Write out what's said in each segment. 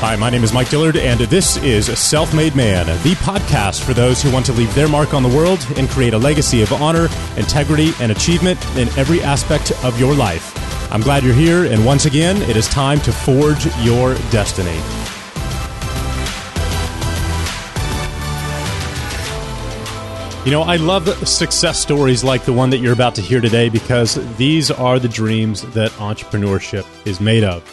Hi, my name is Mike Dillard, and this is Self-Made Man, the podcast for those who want to leave their mark on the world and create a legacy of honor, integrity, and achievement in every aspect of your life. I'm glad you're here, and once again, it is time to forge your destiny. You know, I love success stories like the one that you're about to hear today because these are the dreams that entrepreneurship is made of.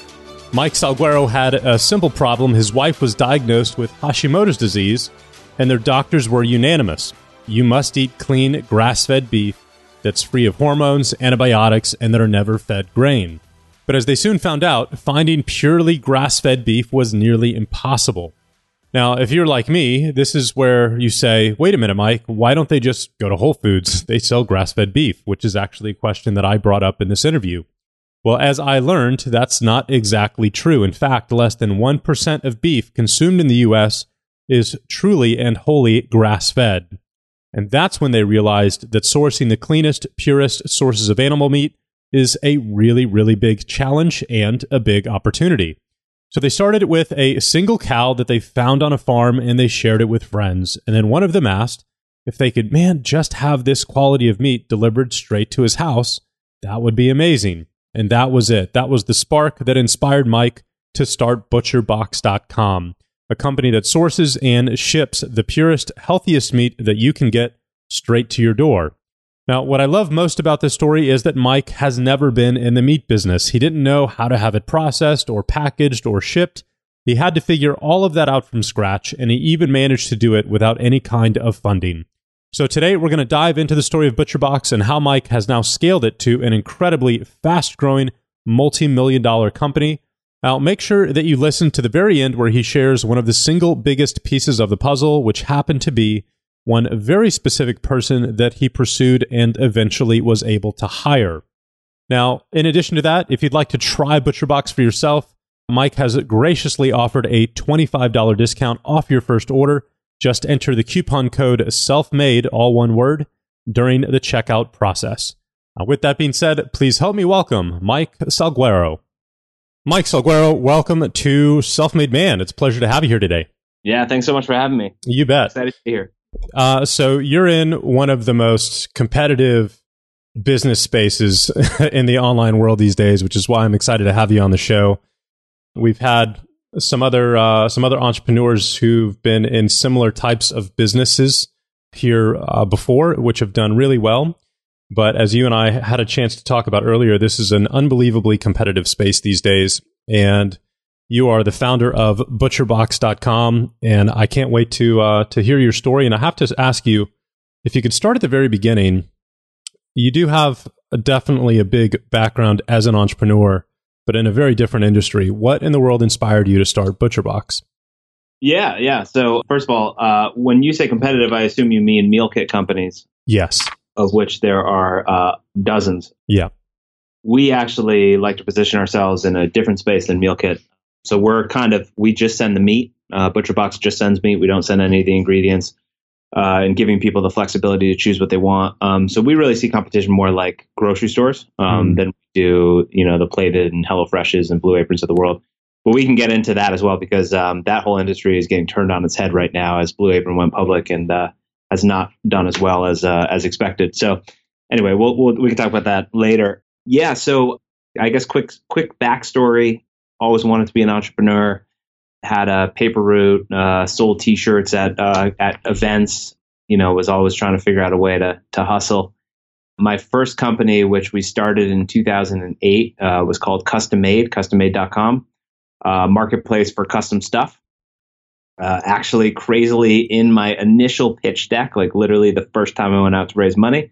Mike Salguero had a simple problem. His wife was diagnosed with Hashimoto's disease, and their doctors were unanimous. You must eat clean, grass-fed beef that's free of hormones, antibiotics, and that are never fed grain. But as they soon found out, finding purely grass-fed beef was nearly impossible. Now, if you're like me, this is where you say, wait a minute, Mike, why don't they just go to Whole Foods? They sell grass-fed beef, which is actually a question that I brought up in this interview. Well, as I learned, that's not exactly true. In fact, less than 1% of beef consumed in the U.S. is truly and wholly grass-fed. And that's when they realized that sourcing the cleanest, purest sources of animal meat is a really, really big challenge and a big opportunity. So they started with a single cow that they found on a farm, and they shared it with friends. And then one of them asked if they could, just have this quality of meat delivered straight to his house. That would be amazing. And that was it. That was the spark that inspired Mike to start ButcherBox.com, a company that sources and ships the purest, healthiest meat that you can get straight to your door. Now, what I love most about this story is that Mike has never been in the meat business. He didn't know how to have it processed or packaged or shipped. He had to figure all of that out from scratch, and he even managed to do it without any kind of funding. So today, we're going to dive into the story of ButcherBox and how Mike has now scaled it to an incredibly fast-growing, multi-million-dollar company. Now, make sure that you listen to the very end where he shares one of the single biggest pieces of the puzzle, which happened to be one very specific person that he pursued and eventually was able to hire. Now, in addition to that, if you'd like to try ButcherBox for yourself, Mike has graciously offered a $25 discount off your first order. Just enter the coupon code SELFMADE, all one word, during the checkout process. Now, with that being said, please help me welcome Mike Salguero. Mike Salguero, welcome to Self-Made Man. It's a pleasure to have you here today. Yeah, thanks so much for having me. You bet. Excited to be here. So you're in one of the most competitive business spaces in the online world these days, which is why I'm excited to have you on the show. We've had some other entrepreneurs who've been in similar types of businesses here before, which have done really well. But as you and I had a chance to talk about earlier, this is an unbelievably competitive space these days. And you are the founder of ButcherBox.com. And I can't wait to hear your story. And I have to ask you, if you could start at the very beginning, you do have definitely a big background as an entrepreneur, but in a very different industry. What in the world inspired you to start ButcherBox? Yeah. So first of all, when you say competitive, I assume you mean meal kit companies. Yes. Of which there are dozens. Yeah. We actually like to position ourselves in a different space than meal kit. So we just send the meat. ButcherBox just sends meat. We don't send any of the ingredients, and giving people the flexibility to choose what they want. So we really see competition more like grocery stores than we do, the Plated and HelloFreshes and Blue Aprons of the world. But we can get into that as well because that whole industry is getting turned on its head right now as Blue Apron went public and has not done as well as expected. So anyway, we can talk about that later. Yeah. So I guess quick backstory. Always wanted to be an entrepreneur. Had a paper route, sold T-shirts at events. Was always trying to figure out a way to hustle. My first company, which we started in 2008, was called CustomMade, CustomMade.com, marketplace for custom stuff. Actually, crazily, in my initial pitch deck, like literally the first time I went out to raise money,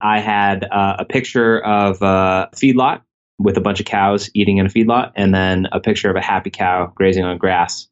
I had a picture of a feedlot with a bunch of cows eating in a feedlot, and then a picture of a happy cow grazing on grass.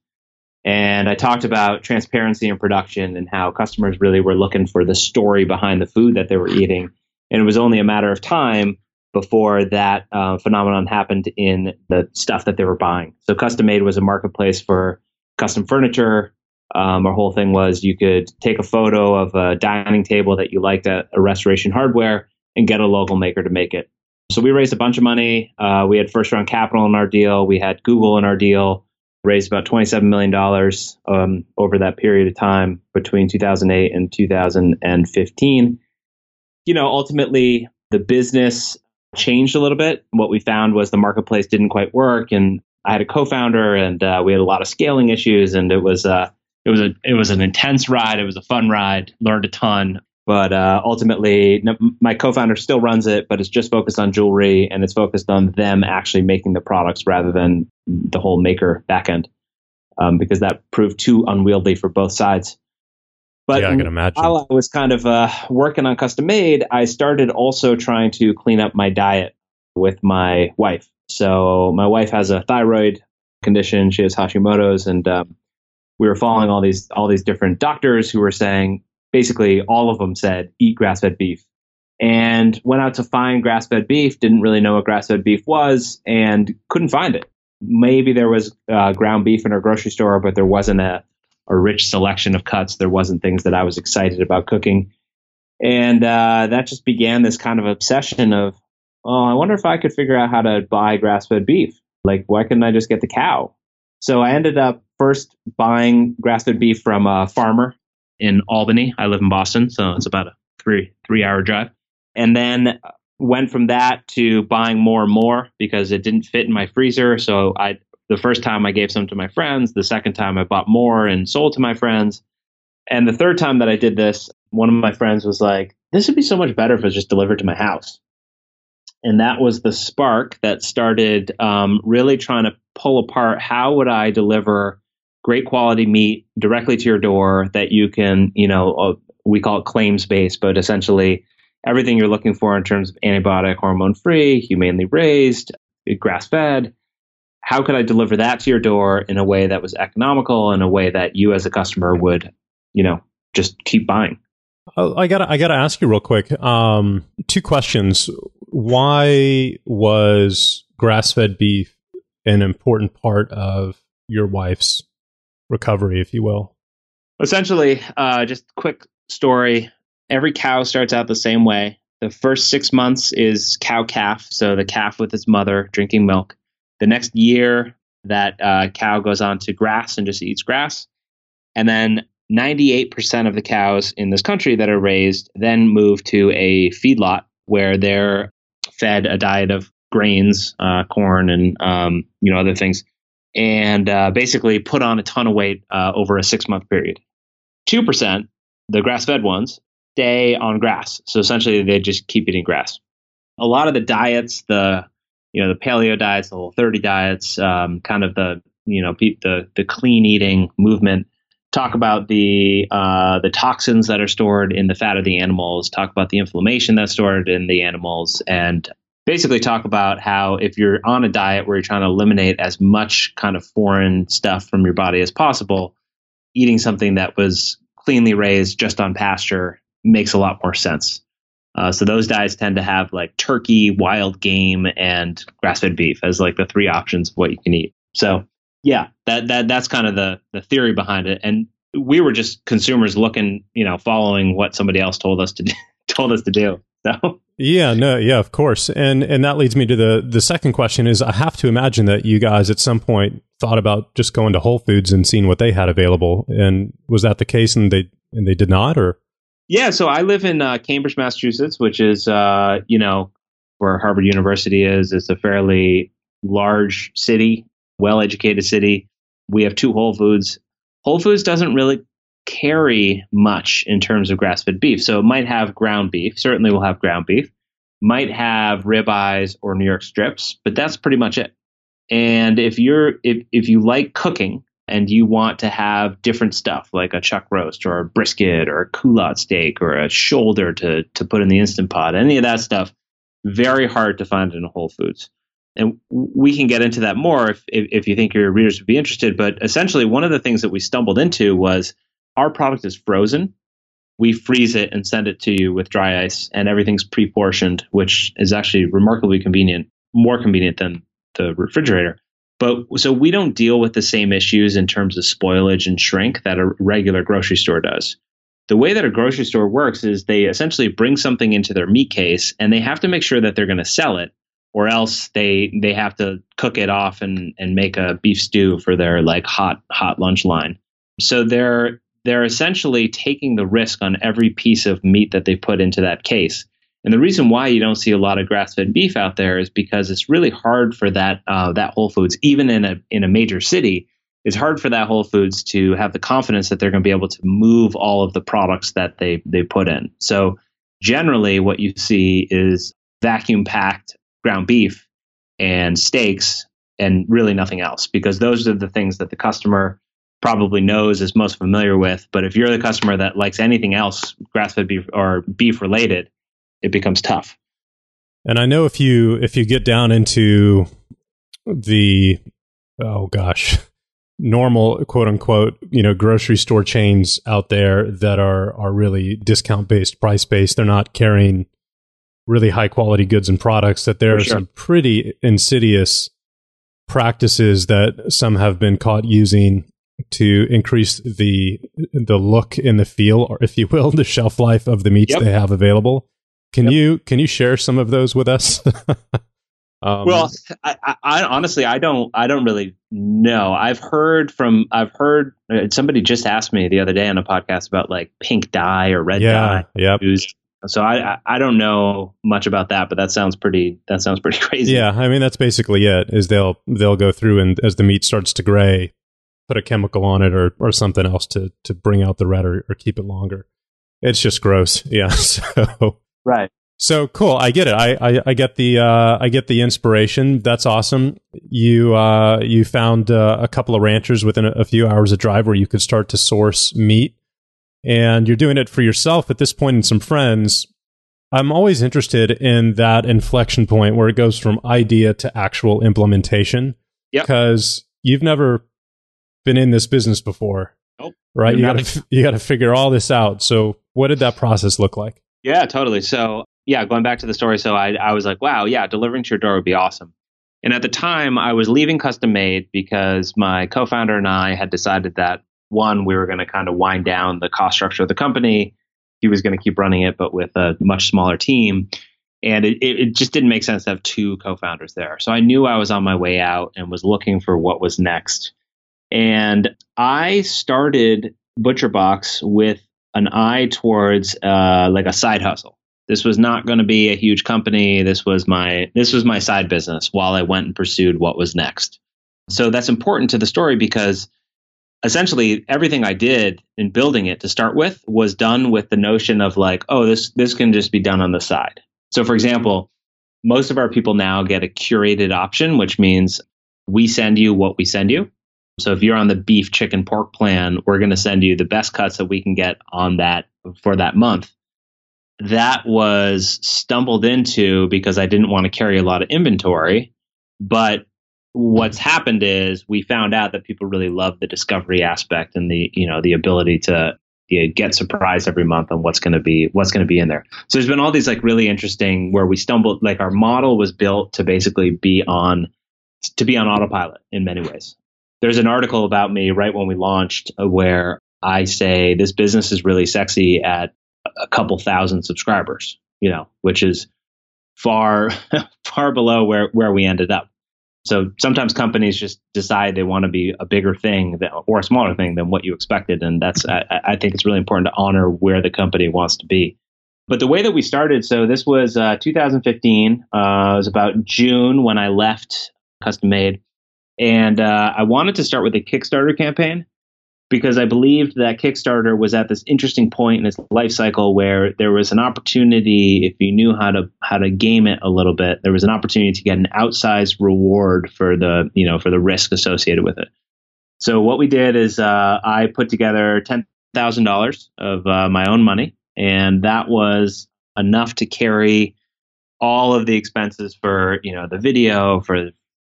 And I talked about transparency in production and how customers really were looking for the story behind the food that they were eating. And it was only a matter of time before that phenomenon happened in the stuff that they were buying. So CustomMade was a marketplace for custom furniture. Our whole thing was you could take a photo of a dining table that you liked at a Restoration Hardware and get a local maker to make it. So we raised a bunch of money. We had first round capital in our deal. We had Google in our deal. raised about $27 million over that period of time between 2008 and 2015. You know, ultimately, the business changed a little bit. What we found was the marketplace didn't quite work, and I had a co-founder, and we had a lot of scaling issues, and it was an intense ride. It was a fun ride. Learned a ton, but ultimately, my co-founder still runs it, but it's just focused on jewelry, and it's focused on them actually making the products rather than the whole maker backend, because that proved too unwieldy for both sides. But yeah, I can imagine. While I was kind of working on CustomMade, I started also trying to clean up my diet with my wife. So my wife has a thyroid condition. She has Hashimoto's, and we were following all these different doctors who were saying, basically all of them said, eat grass-fed beef. And went out to find grass-fed beef, didn't really know what grass-fed beef was, and couldn't find it. Maybe there was ground beef in our grocery store, but there wasn't a rich selection of cuts. There wasn't things that I was excited about cooking. And that just began this kind of obsession of, oh, I wonder if I could figure out how to buy grass-fed beef. Like, why couldn't I just get the cow? So I ended up first buying grass-fed beef from a farmer in Albany. I live in Boston, so it's about a three-hour drive. And then went from that to buying more and more because it didn't fit in my freezer. So the first time I gave some to my friends, the second time I bought more and sold to my friends. And the third time that I did this, one of my friends was like, this would be so much better if it was just delivered to my house. And that was the spark that started really trying to pull apart how would I deliver great quality meat directly to your door that you can, you know, we call it claims-based, but essentially everything you're looking for in terms of antibiotic, hormone-free, humanely raised, grass-fed. How could I deliver that to your door in a way that was economical, in a way that you as a customer would, you know, just keep buying? I gotta ask you real quick. Two questions. Why was grass-fed beef an important part of your wife's recovery, if you will? Essentially, just a quick story. Every cow starts out the same way. The first 6 months is cow-calf, so the calf with its mother drinking milk. The next year, that cow goes on to grass and just eats grass. And then 98% of the cows in this country that are raised then move to a feedlot where they're fed a diet of grains, corn, and you know, other things, and basically put on a ton of weight over a 6-month period. 2%, the grass-fed ones, stay on grass. So essentially, they just keep eating grass. A lot of the diets, the paleo diets, the Whole30 diets, kind of the clean eating movement, talk about the toxins that are stored in the fat of the animals, talk about the inflammation that's stored in the animals, and basically talk about how if you're on a diet where you're trying to eliminate as much kind of foreign stuff from your body as possible, eating something that was cleanly raised just on pasture makes a lot more sense. So those diets tend to have like turkey, wild game, and grass-fed beef as like the three options of what you can eat. So yeah, that's kind of the theory behind it. And we were just consumers looking, you know, following what somebody else told us to do. So yeah, of course. And that leads me to the second question is, I have to imagine that you guys at some point thought about just going to Whole Foods and seeing what they had available. And was that the case? And they did not, or? Yeah, so I live in Cambridge, Massachusetts, which is, you know, where Harvard University is. It's a fairly large city, well-educated city. We have two Whole Foods. Whole Foods doesn't really carry much in terms of grass-fed beef. So it might have ground beef. Certainly we'll have ground beef. Might have ribeyes or New York strips, but that's pretty much it. And if you like cooking, and you want to have different stuff like a chuck roast or a brisket or a culotte steak or a shoulder to put in the Instant Pot, any of that stuff, very hard to find in Whole Foods. And we can get into that more if you think your readers would be interested. But essentially, one of the things that we stumbled into was our product is frozen. We freeze it and send it to you with dry ice, and everything's pre-portioned, which is actually remarkably convenient, more convenient than the refrigerator. But so we don't deal with the same issues in terms of spoilage and shrink that a regular grocery store does. The way that a grocery store works is they essentially bring something into their meat case, and they have to make sure that they're going to sell it. or else they have to cook it off and make a beef stew for their like hot lunch line. So they're essentially taking the risk on every piece of meat that they put into that case. And the reason why you don't see a lot of grass-fed beef out there is because it's really hard for that Whole Foods, even in a major city, it's hard for that Whole Foods to have the confidence that they're going to be able to move all of the products that they put in. So generally, what you see is vacuum-packed ground beef and steaks and really nothing else, because those are the things that the customer probably knows, is most familiar with. But if you're the customer that likes anything else grass-fed beef or beef-related, it becomes tough. And I know if you get down into the, oh gosh, normal quote unquote, you know, grocery store chains out there that are really discount based, price based, they're not carrying really high quality goods and products, that there For are sure. some pretty insidious practices that some have been caught using to increase the look and the feel, or if you will, the shelf life of the meats Yep. they have available. Can you share some of those with us? Well, I honestly, I don't really know. I've heard somebody just asked me the other day on a podcast about like pink dye or red dye. Yep. So I don't know much about that, but that sounds pretty crazy. Yeah. I mean, that's basically it, is they'll go through and as the meat starts to gray, put a chemical on it or something else to bring out the red or keep it longer. It's just gross. Yeah. So right. So cool. I get it. I get the inspiration. That's awesome. You found a couple of ranchers within a few hours of drive where you could start to source meat, and you're doing it for yourself at this point and some friends. I'm always interested in that inflection point where it goes from idea to actual implementation. Yep. Because you've never been in this business before. Nope. Right. You got to figure all this out. So what did that process look like? Yeah, totally. So yeah, going back to the story. So I was like, wow, yeah, delivering to your door would be awesome. And at the time I was leaving CustomMade because my co-founder and I had decided that one, we were going to kind of wind down the cost structure of the company. He was going to keep running it, but with a much smaller team. And it just didn't make sense to have two co-founders there. So I knew I was on my way out and was looking for what was next. And I started ButcherBox with an eye towards like a side hustle. This was not going to be a huge company. This was my side business while I went and pursued what was next. So that's important to the story because essentially everything I did in building it to start with was done with the notion of like, oh, this can just be done on the side. So for example, most of our people now get a curated option, which means we send you what we send you. So if you're on the beef, chicken, pork plan, we're going to send you the best cuts that we can get on that for that month. That was stumbled into because I didn't want to carry a lot of inventory. But what's happened is we found out that people really love the discovery aspect and the ability to get surprised every month on what's going to be in there. So there's been all these like really interesting where we stumbled, like our model was built to basically be on autopilot in many ways. There's an article about me right when we launched where I say this business is really sexy at a couple thousand subscribers, you know, which is far, far below where we ended up. So sometimes companies just decide they want to be a bigger thing or a smaller thing than what you expected. And I think it's really important to honor where the company wants to be. But the way that we started, so this was 2015. It was about June when I left CustomMade. And I wanted to start with a Kickstarter campaign because I believed that Kickstarter was at this interesting point in its life cycle where there was an opportunity, if you knew how to game it a little bit, there was an opportunity to get an outsized reward for the risk associated with it. So what we did is I put together $10,000 of my own money, and that was enough to carry all of the expenses for the video,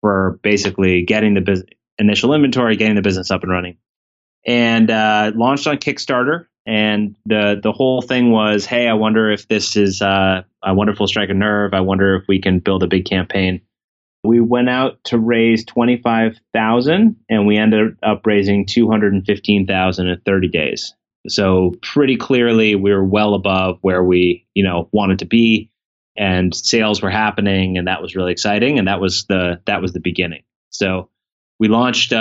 for basically getting the initial inventory, getting the business up and running. And launched on Kickstarter. And the whole thing was, hey, I wonder if this is a wonderful strike a nerve. I wonder if we can build a big campaign. We went out to raise $25,000 and we ended up raising $215,000 in 30 days. So pretty clearly we were well above where we wanted to be. and sales were happening, and that was really exciting. And that was the beginning. So we launched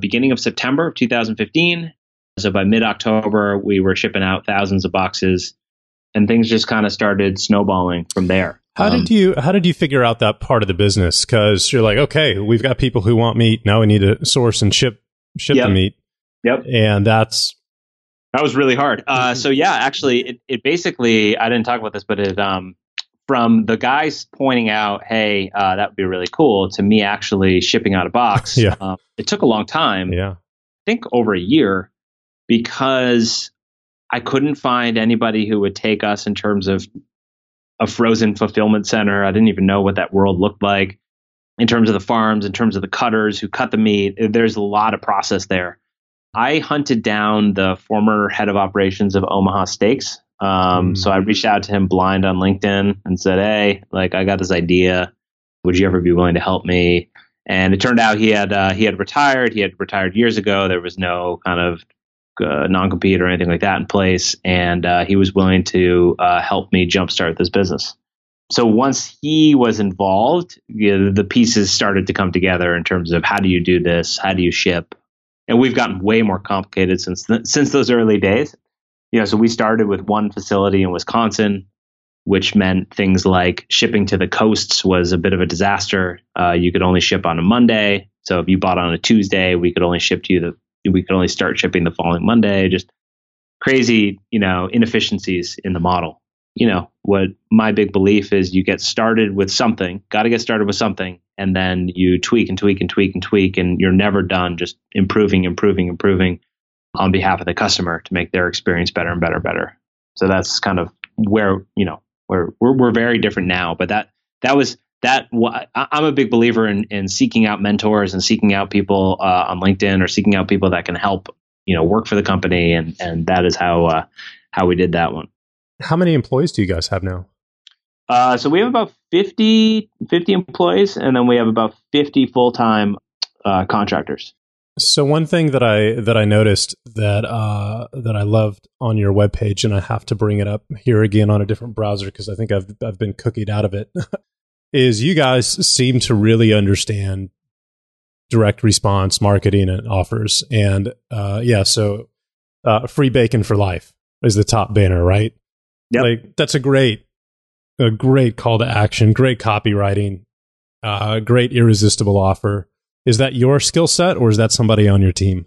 beginning of September of 2015. So by mid-October, we were shipping out thousands of boxes, and things just kind of started snowballing from there. How did you figure out that part of the business? Because you're like, okay, we've got people who want meat. Now we need to source and ship the meat. Yep. And that was really hard. So yeah, actually, it basically, I didn't talk about this, but it from the guys pointing out, hey, that would be really cool, to me actually shipping out a box. Yeah. It took a long time. Yeah. I think over a year, because I couldn't find anybody who would take us in terms of a frozen fulfillment center. I didn't even know what that world looked like in terms of the farms, in terms of the cutters who cut the meat. There's a lot of process there. I hunted down the former head of operations of Omaha Steaks. So I reached out to him blind on LinkedIn and said, hey, like, I got this idea. Would you ever be willing to help me? And it turned out he had retired. He had retired years ago. There was no kind of non-compete or anything like that in place, and he was willing to help me jumpstart this business. So once he was involved, the pieces started to come together in terms of how do you do this, how do you ship, and we've gotten way more complicated since those early days. You know, so we started with one facility in Wisconsin, which meant things like shipping to the coasts was a bit of a disaster. You could only ship on a Monday, so if you bought on a Tuesday, we could only ship to you the. We could only start shipping the following Monday. Just crazy, you know, inefficiencies in the model. You know, what my big belief is, you get started with something, got to get started with something, and then you tweak and tweak and tweak and tweak, and you're never done just improving on behalf of the customer to make their experience better and better and better. So that's kind of where, you know, we're very different now, but that I'm a big believer in seeking out mentors and seeking out people on LinkedIn, or seeking out people that can help, you know, work for the company. And that is how we did that one. How many employees do you guys have now? So we have about 50 employees, and then we have about 50 full-time contractors. So one thing that I noticed that I loved on your webpage, and I have to bring it up here again on a different browser because I think I've been cookied out of it. is you guys seem to really understand direct response marketing and offers. And free bacon for life is the top banner, right? Yep. Like, that's a great call to action, great copywriting, great irresistible offer. Is that your skill set, or is that somebody on your team?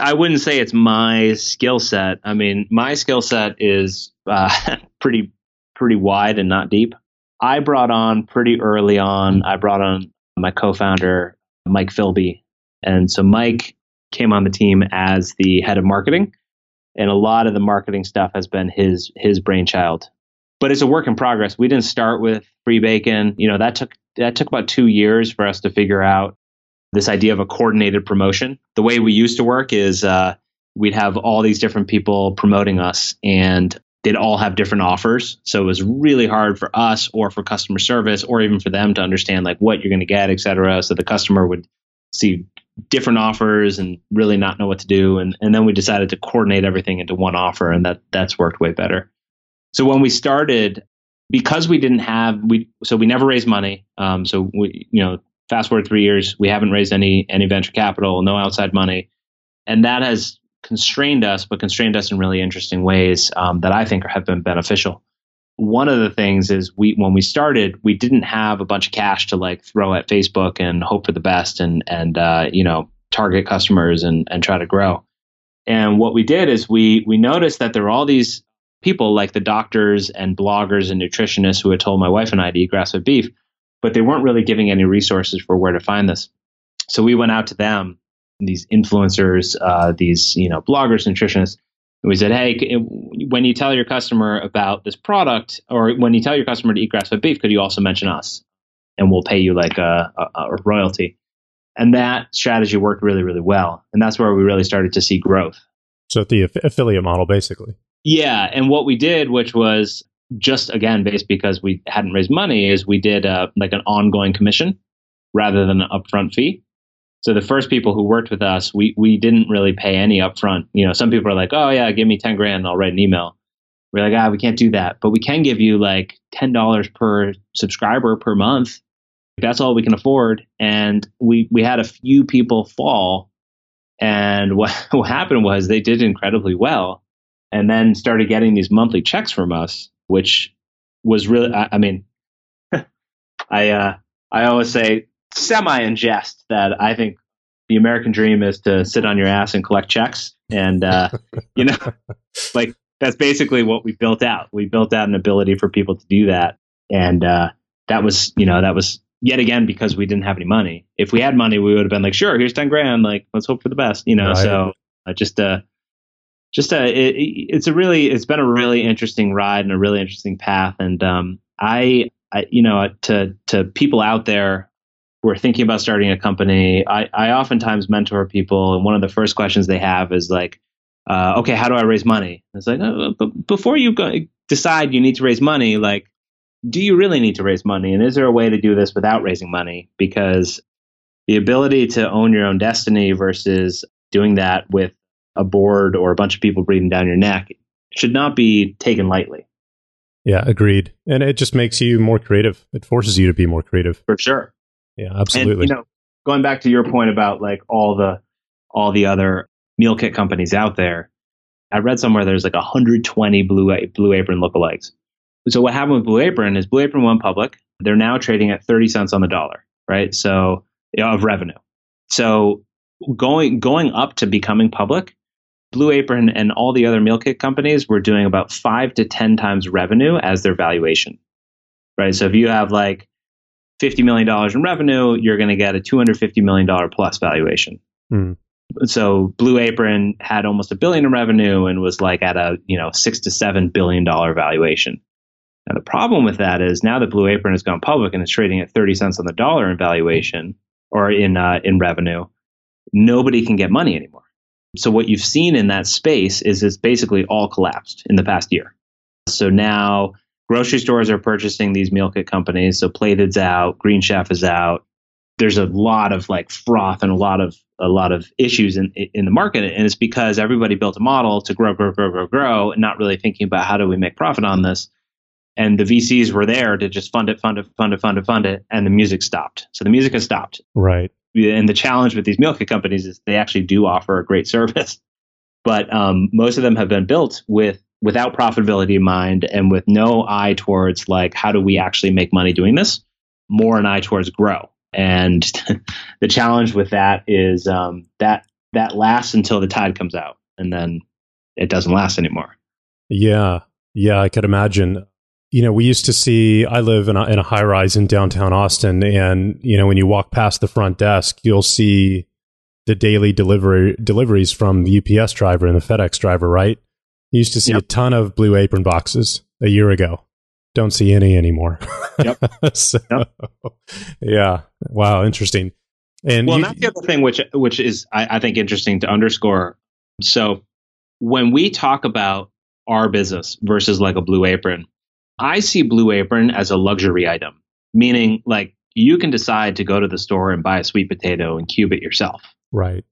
I wouldn't say it's my skill set. I mean, my skill set is pretty wide and not deep. I brought on pretty early on, my co-founder, Mike Philby. And so Mike came on the team as the head of marketing. And a lot of the marketing stuff has been his brainchild. But it's a work in progress. We didn't start with free bacon. You know, that took about 2 years for us to figure out this idea of a coordinated promotion. The way we used to work is we'd have all these different people promoting us, and they'd all have different offers. So it was really hard for us, or for customer service, or even for them to understand like what you're going to get, et cetera. So the customer would see different offers and really not know what to do. And then we decided to coordinate everything into one offer, and that's worked way better. So when we started, because we didn't have, we never raised money. So we, you know, fast forward 3 years, we haven't raised any venture capital, no outside money. And that has constrained us in really interesting ways that I think have been beneficial. One of the things is when we started, we didn't have a bunch of cash to like throw at Facebook and hope for the best and you know, target customers and try to grow. And what we did is we noticed that there were all these people like the doctors and bloggers and nutritionists who had told my wife and I to eat grass-fed beef, but they weren't really giving any resources for where to find this. So we went out to them, these influencers, these, you know, bloggers, nutritionists. And we said, hey, when you tell your customer about this product, or when you tell your customer to eat grass-fed beef, could you also mention us? And we'll pay you like a royalty. And that strategy worked really, really well. And that's where we really started to see growth. So the affiliate model, basically. Yeah. And what we did, which was just, again, based because we hadn't raised money, is we did like an ongoing commission rather than an upfront fee. So the first people who worked with us, we didn't really pay any upfront. You know, some people are like, oh yeah, give me $10,000 and I'll write an email. We're like, we can't do that. But we can give you like $10 per subscriber per month. That's all we can afford. And we had a few people fall. And what happened was they did incredibly well and then started getting these monthly checks from us, which was really, I mean, I always say semi in jest that I think the American dream is to sit on your ass and collect checks. And, you know, like that's basically what we built out. We built out an ability for people to do that. And that was yet again, because we didn't have any money. If we had money, we would have been like, sure, here's 10 grand. Like, let's hope for the best, you know? Right. So it's been a really interesting ride and a really interesting path. And, to people out there who are thinking about starting a company, I oftentimes mentor people. And one of the first questions they have is like, okay, how do I raise money? And it's like, but before you decide you need to raise money, like, do you really need to raise money? And is there a way to do this without raising money? Because the ability to own your own destiny versus doing that with a board or a bunch of people breathing down your neck should not be taken lightly. Yeah, agreed. And it just makes you more creative. It forces you to be more creative. For sure. Yeah, absolutely. And, you know, going back to your point about like all the other meal kit companies out there, I read somewhere there's like 120 Blue Apron lookalikes. So what happened with Blue Apron is Blue Apron went public. They're now trading at 30 cents on the dollar, right? So of revenue. So going up to becoming public, Blue Apron and all the other meal kit companies were doing about 5 to 10 times revenue as their valuation, right? So if you have like $50 million in revenue, you're going to get a $250 million plus valuation. Mm. So Blue Apron had almost $1 billion in revenue and was like at a, you know, $6 to $7 billion valuation. Now, the problem with that is now that Blue Apron has gone public and it's trading at 30 cents on the dollar in valuation or in revenue, nobody can get money anymore. So what you've seen in that space is it's basically all collapsed in the past year. So now grocery stores are purchasing these meal kit companies. So Plated's out, Green Chef is out. There's a lot of like froth and a lot of issues in the market. And it's because everybody built a model to grow, and not really thinking about how do we make profit on this. And the VCs were there to just fund it. And the music stopped. So the music has stopped. Right. And the challenge with these meal kit companies is they actually do offer a great service. But most of them have been built without profitability in mind and with no eye towards like, how do we actually make money doing this? More an eye towards grow. And the challenge with that is that lasts until the tide comes out, and then it doesn't last anymore. Yeah. Yeah, I could imagine. You know, we used to see, I live in a high rise in downtown Austin, and, you know, when you walk past the front desk, you'll see the daily deliveries from the UPS driver and the FedEx driver, right? You used to see a ton of Blue Apron boxes a year ago. Don't see any anymore. Yep. Yeah. Wow. Interesting. And well, that's the other thing, which is, I think, interesting to underscore. So when we talk about our business versus like a Blue Apron, I see Blue Apron as a luxury item, meaning like you can decide to go to the store and buy a sweet potato and cube it yourself. Right.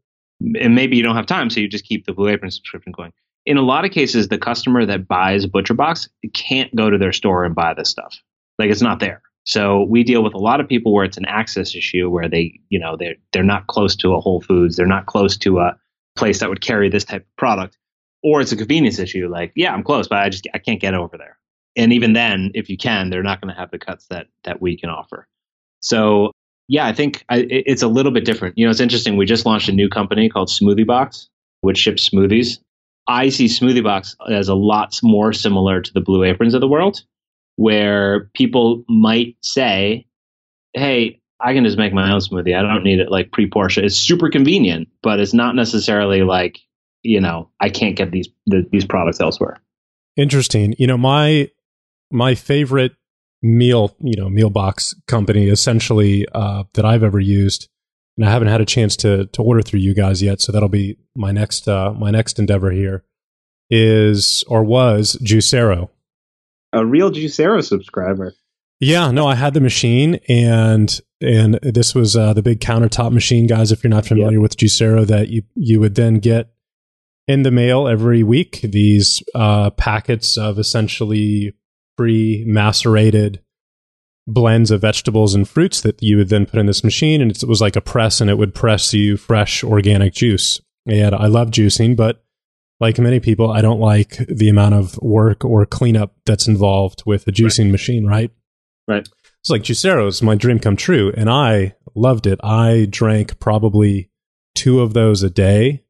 And maybe you don't have time, so you just keep the Blue Apron subscription going. In a lot of cases, the customer that buys ButcherBox can't go to their store and buy this stuff. Like, it's not there. So we deal with a lot of people where it's an access issue where they, you know, they're not close to a Whole Foods. They're not close to a place that would carry this type of product, or it's a convenience issue. Like, yeah, I'm close, but I can't get over there. And even then, if you can, they're not going to have the cuts that we can offer. So, yeah, I think it's a little bit different. You know, it's interesting. We just launched a new company called Smoothie Box, which ships smoothies. I see Smoothie Box as a lot more similar to the Blue Aprons of the world, where people might say, hey, I can just make my own smoothie. I don't need it like pre-portioned. It's super convenient, but it's not necessarily like, you know, I can't get these products elsewhere. Interesting. You know, my favorite meal box company, essentially, that I've ever used, and I haven't had a chance to order through you guys yet, so that'll be my next endeavor here, was Juicero. A real Juicero subscriber. Yeah, no, I had the machine, and this was the big countertop machine, guys, if you're not familiar with Juicero, that you would then get in the mail every week, these packets of essentially pre-macerated blends of vegetables and fruits that you would then put in this machine. And it was like a press, and it would press you fresh organic juice. And I love juicing, but like many people, I don't like the amount of work or cleanup that's involved with a juicing machine, right? Right. It's like Juicero's, my dream come true. And I loved it. I drank probably 2 of those a day.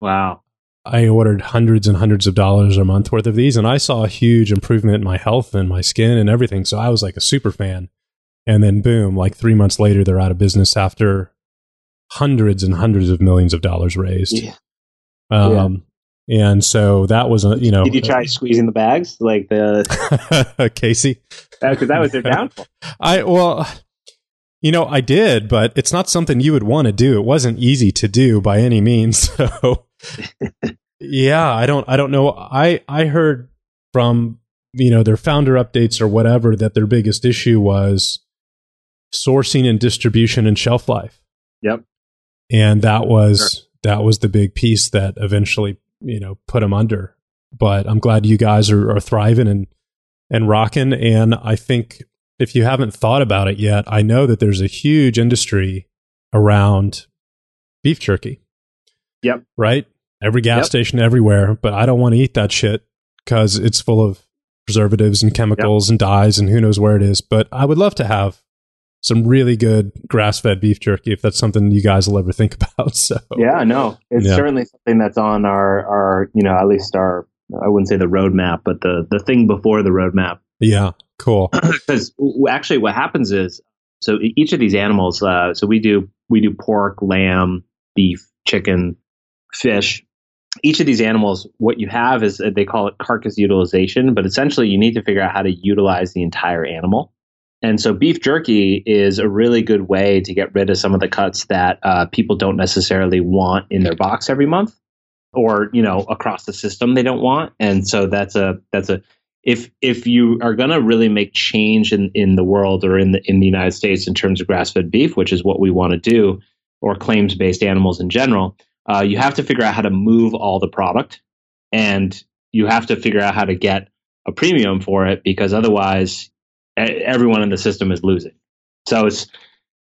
Wow. I ordered hundreds and hundreds of dollars a month worth of these, and I saw a huge improvement in my health and my skin and everything. So I was like a super fan. And then boom, like 3 months later, they're out of business after hundreds and hundreds of millions of dollars raised. Yeah. And so that was, you know. Did you try squeezing the bags like the Casey? Because that was their downfall. You know, I did, but it's not something you would want to do. It wasn't easy to do by any means. So, yeah, I don't know. I heard from, you know, their founder updates or whatever that their biggest issue was sourcing and distribution and shelf life. Yep. And that was the big piece that eventually, you know, put them under. But I'm glad you guys are thriving and rocking. And I think if you haven't thought about it yet, I know that there's a huge industry around beef jerky. Yep. Right? Every gas station everywhere, but I don't want to eat that shit because it's full of preservatives and chemicals and dyes and who knows where it is. But I would love to have some really good grass-fed beef jerky if that's something you guys will ever think about. So yeah, no, it's certainly something that's on our, you know, at least our, I wouldn't say the roadmap, but the thing before the roadmap. Yeah. Cool. Because actually what happens is, so each of these animals, so we do pork, lamb, beef, chicken, fish. Each of these animals, what you have is, they call it carcass utilization, but essentially you need to figure out how to utilize the entire animal. And so beef jerky is a really good way to get rid of some of the cuts that people don't necessarily want in their box every month, or, you know, across the system they don't want. And so that's a If you are going to really make change in the world or in the United States in terms of grass-fed beef, which is what we want to do, or claims-based animals in general, you have to figure out how to move all the product, and you have to figure out how to get a premium for it, because otherwise everyone in the system is losing. So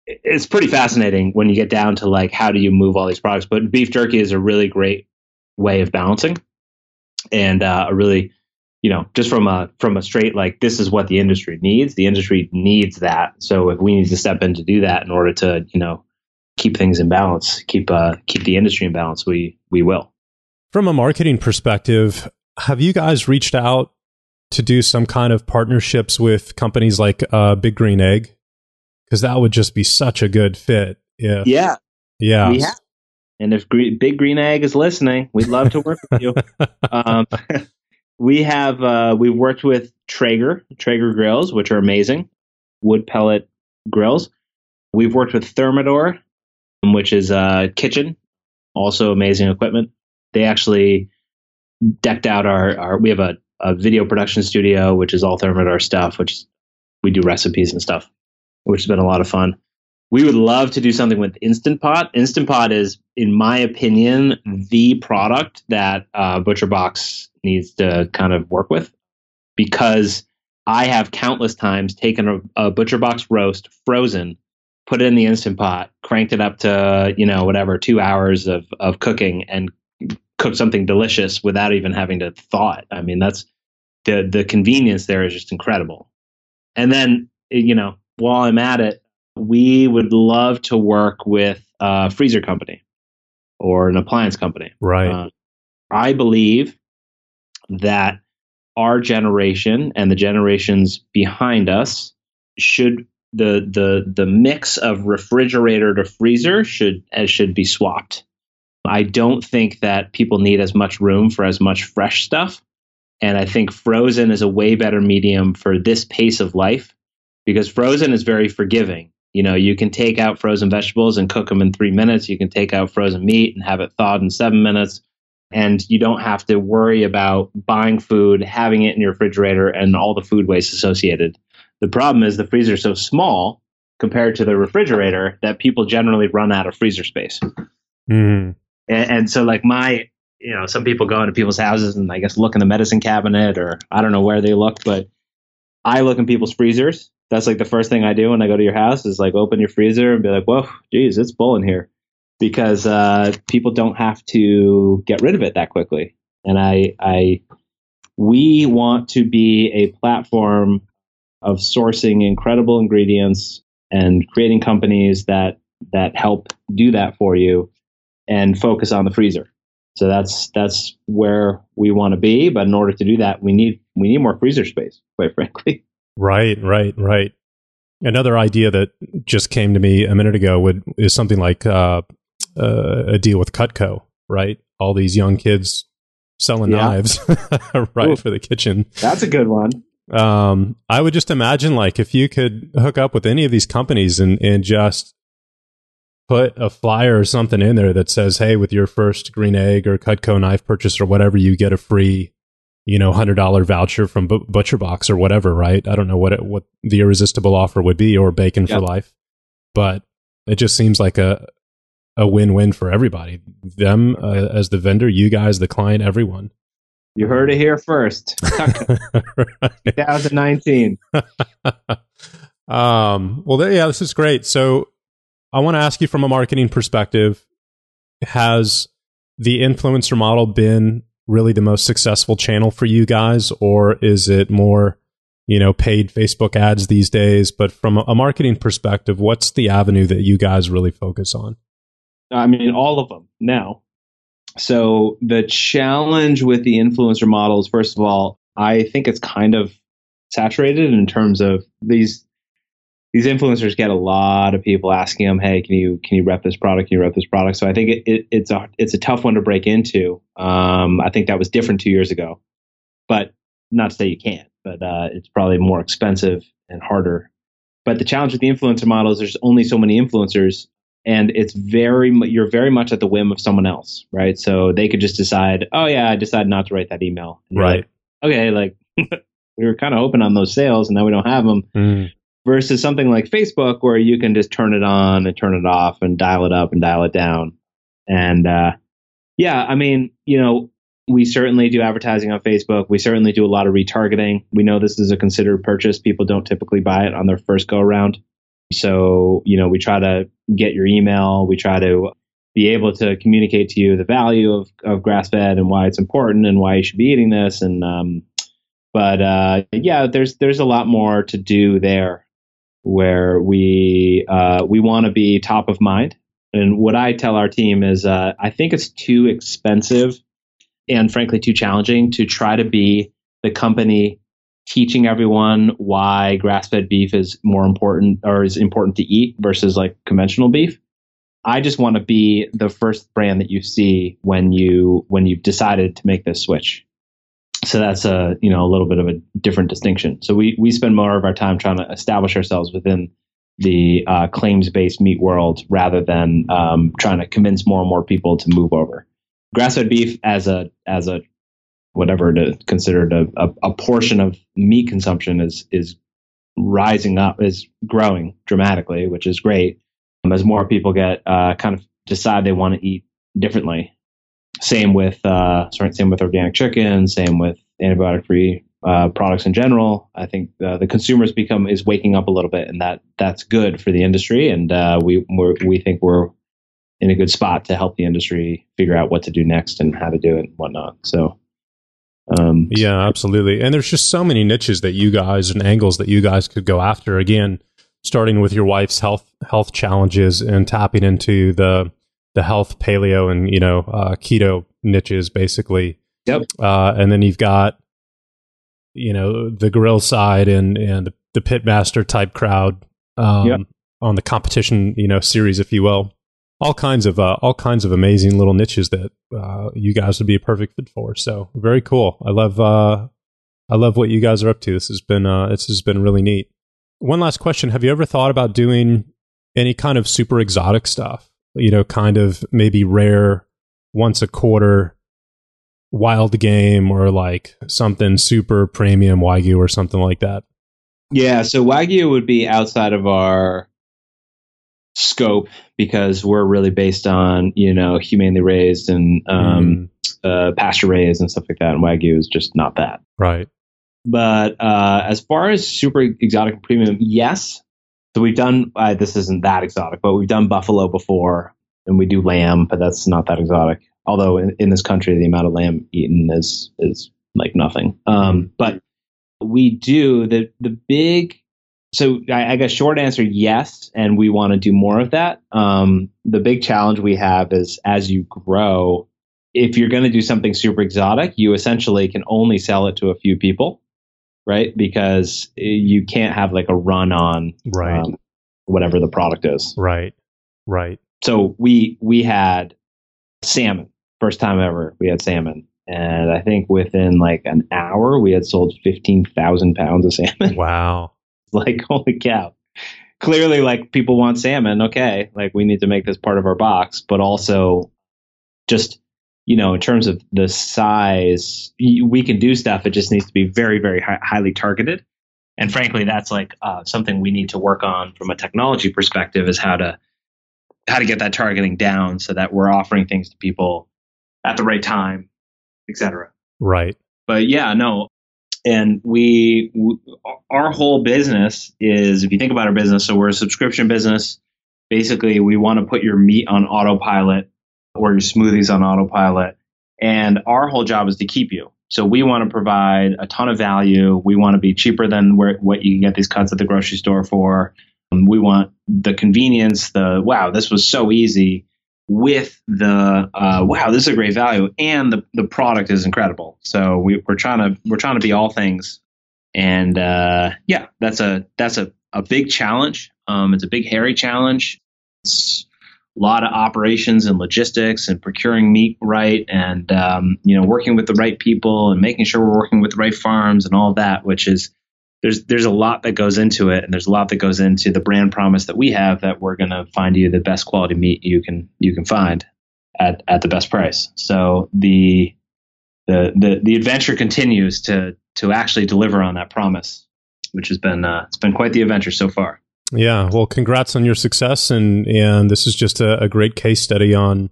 it's pretty fascinating when you get down to like, how do you move all these products? But beef jerky is a really great way of balancing, and a really, you know, just from a straight, like, this is what the industry needs. The industry needs that. So if we need to step in to do that in order to, you know, keep things in balance, keep the industry in balance, we will. From a marketing perspective, have you guys reached out to do some kind of partnerships with companies like Big Green Egg? Because that would just be such a good fit. Yeah. We have. And if Big Green Egg is listening, we'd love to work with you. We have, we've worked with Traeger grills, which are amazing, wood pellet grills. We've worked with Thermador, which is a kitchen, also amazing equipment. They actually decked out our we have a video production studio, which is all Thermador stuff, which we do recipes and stuff, which has been a lot of fun. We would love to do something with Instant Pot. Instant Pot is, in my opinion, the product that ButcherBox needs to kind of work with, because I have countless times taken a ButcherBox roast, frozen, put it in the Instant Pot, cranked it up to, you know, whatever, 2 hours of cooking, and cooked something delicious without even having to thaw it. I mean, that's the convenience there is just incredible. And then, you know, while I'm at it, we would love to work with a freezer company or an appliance company. Right. I believe that our generation and the generations behind us should, the mix of refrigerator to freezer should be swapped. I don't think that people need as much room for as much fresh stuff. And I think frozen is a way better medium for this pace of life, because frozen is very forgiving. You know, you can take out frozen vegetables and cook them in 3 minutes. You can take out frozen meat and have it thawed in 7 minutes. And you don't have to worry about buying food, having it in your refrigerator, and all the food waste associated. The problem is the freezer is so small compared to the refrigerator that people generally run out of freezer space. Mm. And so like my you know, some people go into people's houses and I guess look in the medicine cabinet, or I don't know where they look, but I look in people's freezers. That's like the first thing I do when I go to your house is like open your freezer and be like, whoa, geez, it's full in here, because people don't have to get rid of it that quickly. And we want to be a platform of sourcing incredible ingredients and creating companies that help do that for you and focus on the freezer. So that's where we want to be. But in order to do that, we need more freezer space, quite frankly. Right. Another idea that just came to me a minute ago is something like a deal with Cutco, right? All these young kids selling knives, right? Ooh, for the kitchen. That's a good one. I would just imagine, like, if you could hook up with any of these companies and just put a flyer or something in there that says, hey, with your first Green Egg or Cutco knife purchase or whatever, you get a free, you know, $100 voucher from ButcherBox or whatever, right? I don't know what the irresistible offer would be, or bacon for life, but it just seems like a win-win for everybody. Them as the vendor, you guys, the client, everyone. You heard it here first. 2019. This is great. So I want to ask you, from a marketing perspective, has the influencer model been really the most successful channel for you guys, or is it more, you know, paid Facebook ads these days? But from a marketing perspective, what's the avenue that you guys really focus on? I mean, all of them now. So the challenge with the influencer model is, first of all, I think it's kind of saturated in terms of these influencers get a lot of people asking them, hey, can you rep this product? Can you rep this product? So I think it's a tough one to break into. I think that was different 2 years ago, but not to say you can't, but it's probably more expensive and harder. But the challenge with the influencer model is there's only so many influencers. And you're very much at the whim of someone else, right? So they could just decide, oh yeah, I decided not to write that email. And right. Like, we were kind of hoping on those sales and now we don't have them. Mm. Versus something like Facebook, where you can just turn it on and turn it off and dial it up and dial it down. And I mean, you know, we certainly do advertising on Facebook. We certainly do a lot of retargeting. We know this is a considered purchase. People don't typically buy it on their first go around. So, you know, we try to get your email. We try to be able to communicate to you the value of grass-fed and why it's important and why you should be eating this. And there's a lot more to do there, where we want to be top of mind. And what I tell our team is I think it's too expensive and frankly too challenging to try to be the company teaching everyone why grass-fed beef is more important, or is important to eat versus like conventional beef. I just want to be the first brand that you see when you've decided to make this switch. So that's a little bit of a different distinction. So we spend more of our time trying to establish ourselves within the claims-based meat world rather than trying to convince more and more people to move over. Grass-fed beef as a whatever it is considered, a portion of meat consumption is rising up, is growing dramatically, which is great. As more people get kind of decide they want to eat differently. Same with organic chicken, same with antibiotic-free products in general. I think the consumer's is waking up a little bit, and that's good for the industry. And we think we're in a good spot to help the industry figure out what to do next and how to do it and whatnot. So. Yeah, absolutely. And there's just so many niches that you guys and angles that you guys could go after. Again, starting with your wife's health challenges and tapping into the health, paleo, and keto niches, basically. Yep. And then you've got the grill side and the pitmaster type crowd on the competition series, if you will. All kinds of amazing little niches that you guys would be a perfect fit for. So very cool. I love what you guys are up to. This has been really neat. One last question: have you ever thought about doing any kind of super exotic stuff? You know, kind of maybe rare, once a quarter wild game, or like something super premium Wagyu or something like that. Yeah. So Wagyu would be outside of our scope, because we're really based on humanely raised and is pasture raised and stuff like that, and Wagyu is just not that. Right. But as far as super exotic and premium, yes. So we've done, this isn't that exotic, but we've done buffalo before, and we do lamb, but that's not that exotic. Although in this country, the amount of lamb eaten is like nothing. But we do the big, so I guess short answer, yes. And we want to do more of that. The big challenge we have is as you grow, if you're going to do something super exotic, you essentially can only sell it to a few people, right? Because you can't have like a run on right. Whatever the product is. Right. Right. So we had salmon, first time ever we had salmon. And I think within like an hour, we had sold 15,000 pounds of salmon. Wow. Like, holy cow. Clearly, like, people want salmon. Okay. Like, we need to make this part of our box, but also just, you know, in terms of the size, we can do stuff. It just needs to be very, very highly targeted. And frankly, that's like something we need to work on from a technology perspective is how to get that targeting down so that we're offering things to people at the right time, et cetera. Right. But yeah, no. And our whole business is, if you think about our business, so we're a subscription business. Basically, we want to put your meat on autopilot or your smoothies on autopilot. And our whole job is to keep you. So we want to provide a ton of value. We want to be cheaper than what you can get these cuts at the grocery store for. We want the convenience, the wow, this was so easy, with the wow, this is a great value, and the product is incredible. So we're trying to be all things, and yeah, that's a big challenge. It's a big hairy challenge. It's a lot of operations and logistics and procuring meat right, and you know, working with the right people and making sure we're working with the right farms and all that, which is. There's a lot that goes into it, and there's a lot that goes into the brand promise that we have that we're going to find you the best quality meat you can find at the best price. So the adventure continues to actually deliver on that promise, which has been it's been quite the adventure so far. Yeah, well, congrats on your success, and this is just a great case study on,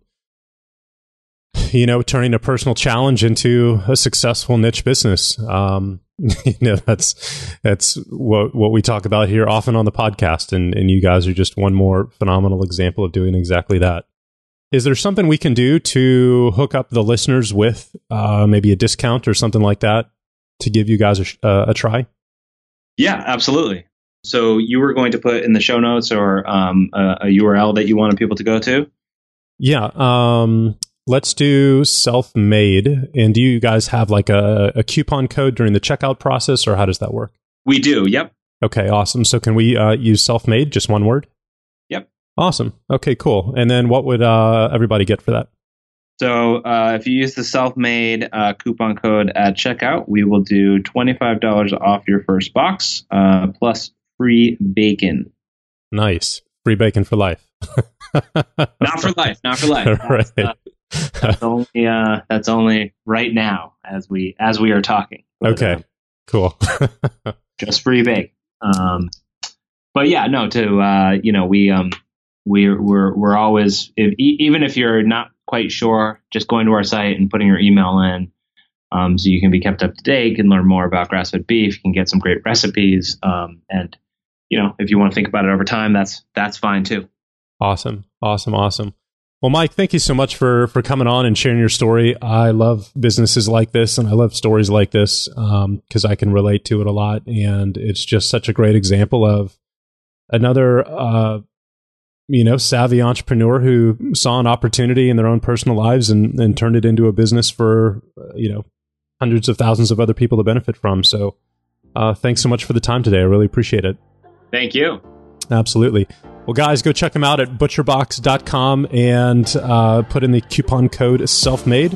you know, turning a personal challenge into a successful niche business. You know, that's what we talk about here often on the podcast, and you guys are just one more phenomenal example of doing exactly that. Is there something we can do to hook up the listeners with maybe a discount or something like that to give you guys a try? Yeah, absolutely. So you were going to put in the show notes or a URL that you wanted people to go to? Yeah. Let's do Self-Made. And do you guys have like a coupon code during the checkout process, or how does that work? We do. Yep. Okay. Awesome. So can we use Self-Made? Just one word? Yep. Awesome. Okay, cool. And then what would everybody get for that? So if you use the Self-Made coupon code at checkout, we will do $25 off your first box plus free bacon. Nice. Free bacon for life. Not for life. That's, right. That's only right now as we are talking. But, okay, cool. Just free bake. But yeah, no. To you know, we're always, even if you're not quite sure, just going to our site and putting your email in, so you can be kept up to date. You can learn more about grass-fed beef. You can get some great recipes. And you know, if you want to think about it over time, that's fine too. Awesome. Well, Mike, thank you so much for coming on and sharing your story. I love businesses like this, and I love stories like this because I can relate to it a lot. And it's just such a great example of another, savvy entrepreneur who saw an opportunity in their own personal lives and turned it into a business for, hundreds of thousands of other people to benefit from. So thanks so much for the time today. I really appreciate it. Thank you. Absolutely. Well, guys, go check them out at butcherbox.com and put in the coupon code Self-Made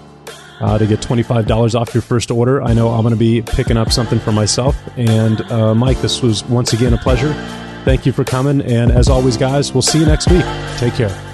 to get $25 off your first order. I know I'm going to be picking up something for myself. And Mike, this was once again a pleasure. Thank you for coming. And as always, guys, we'll see you next week. Take care.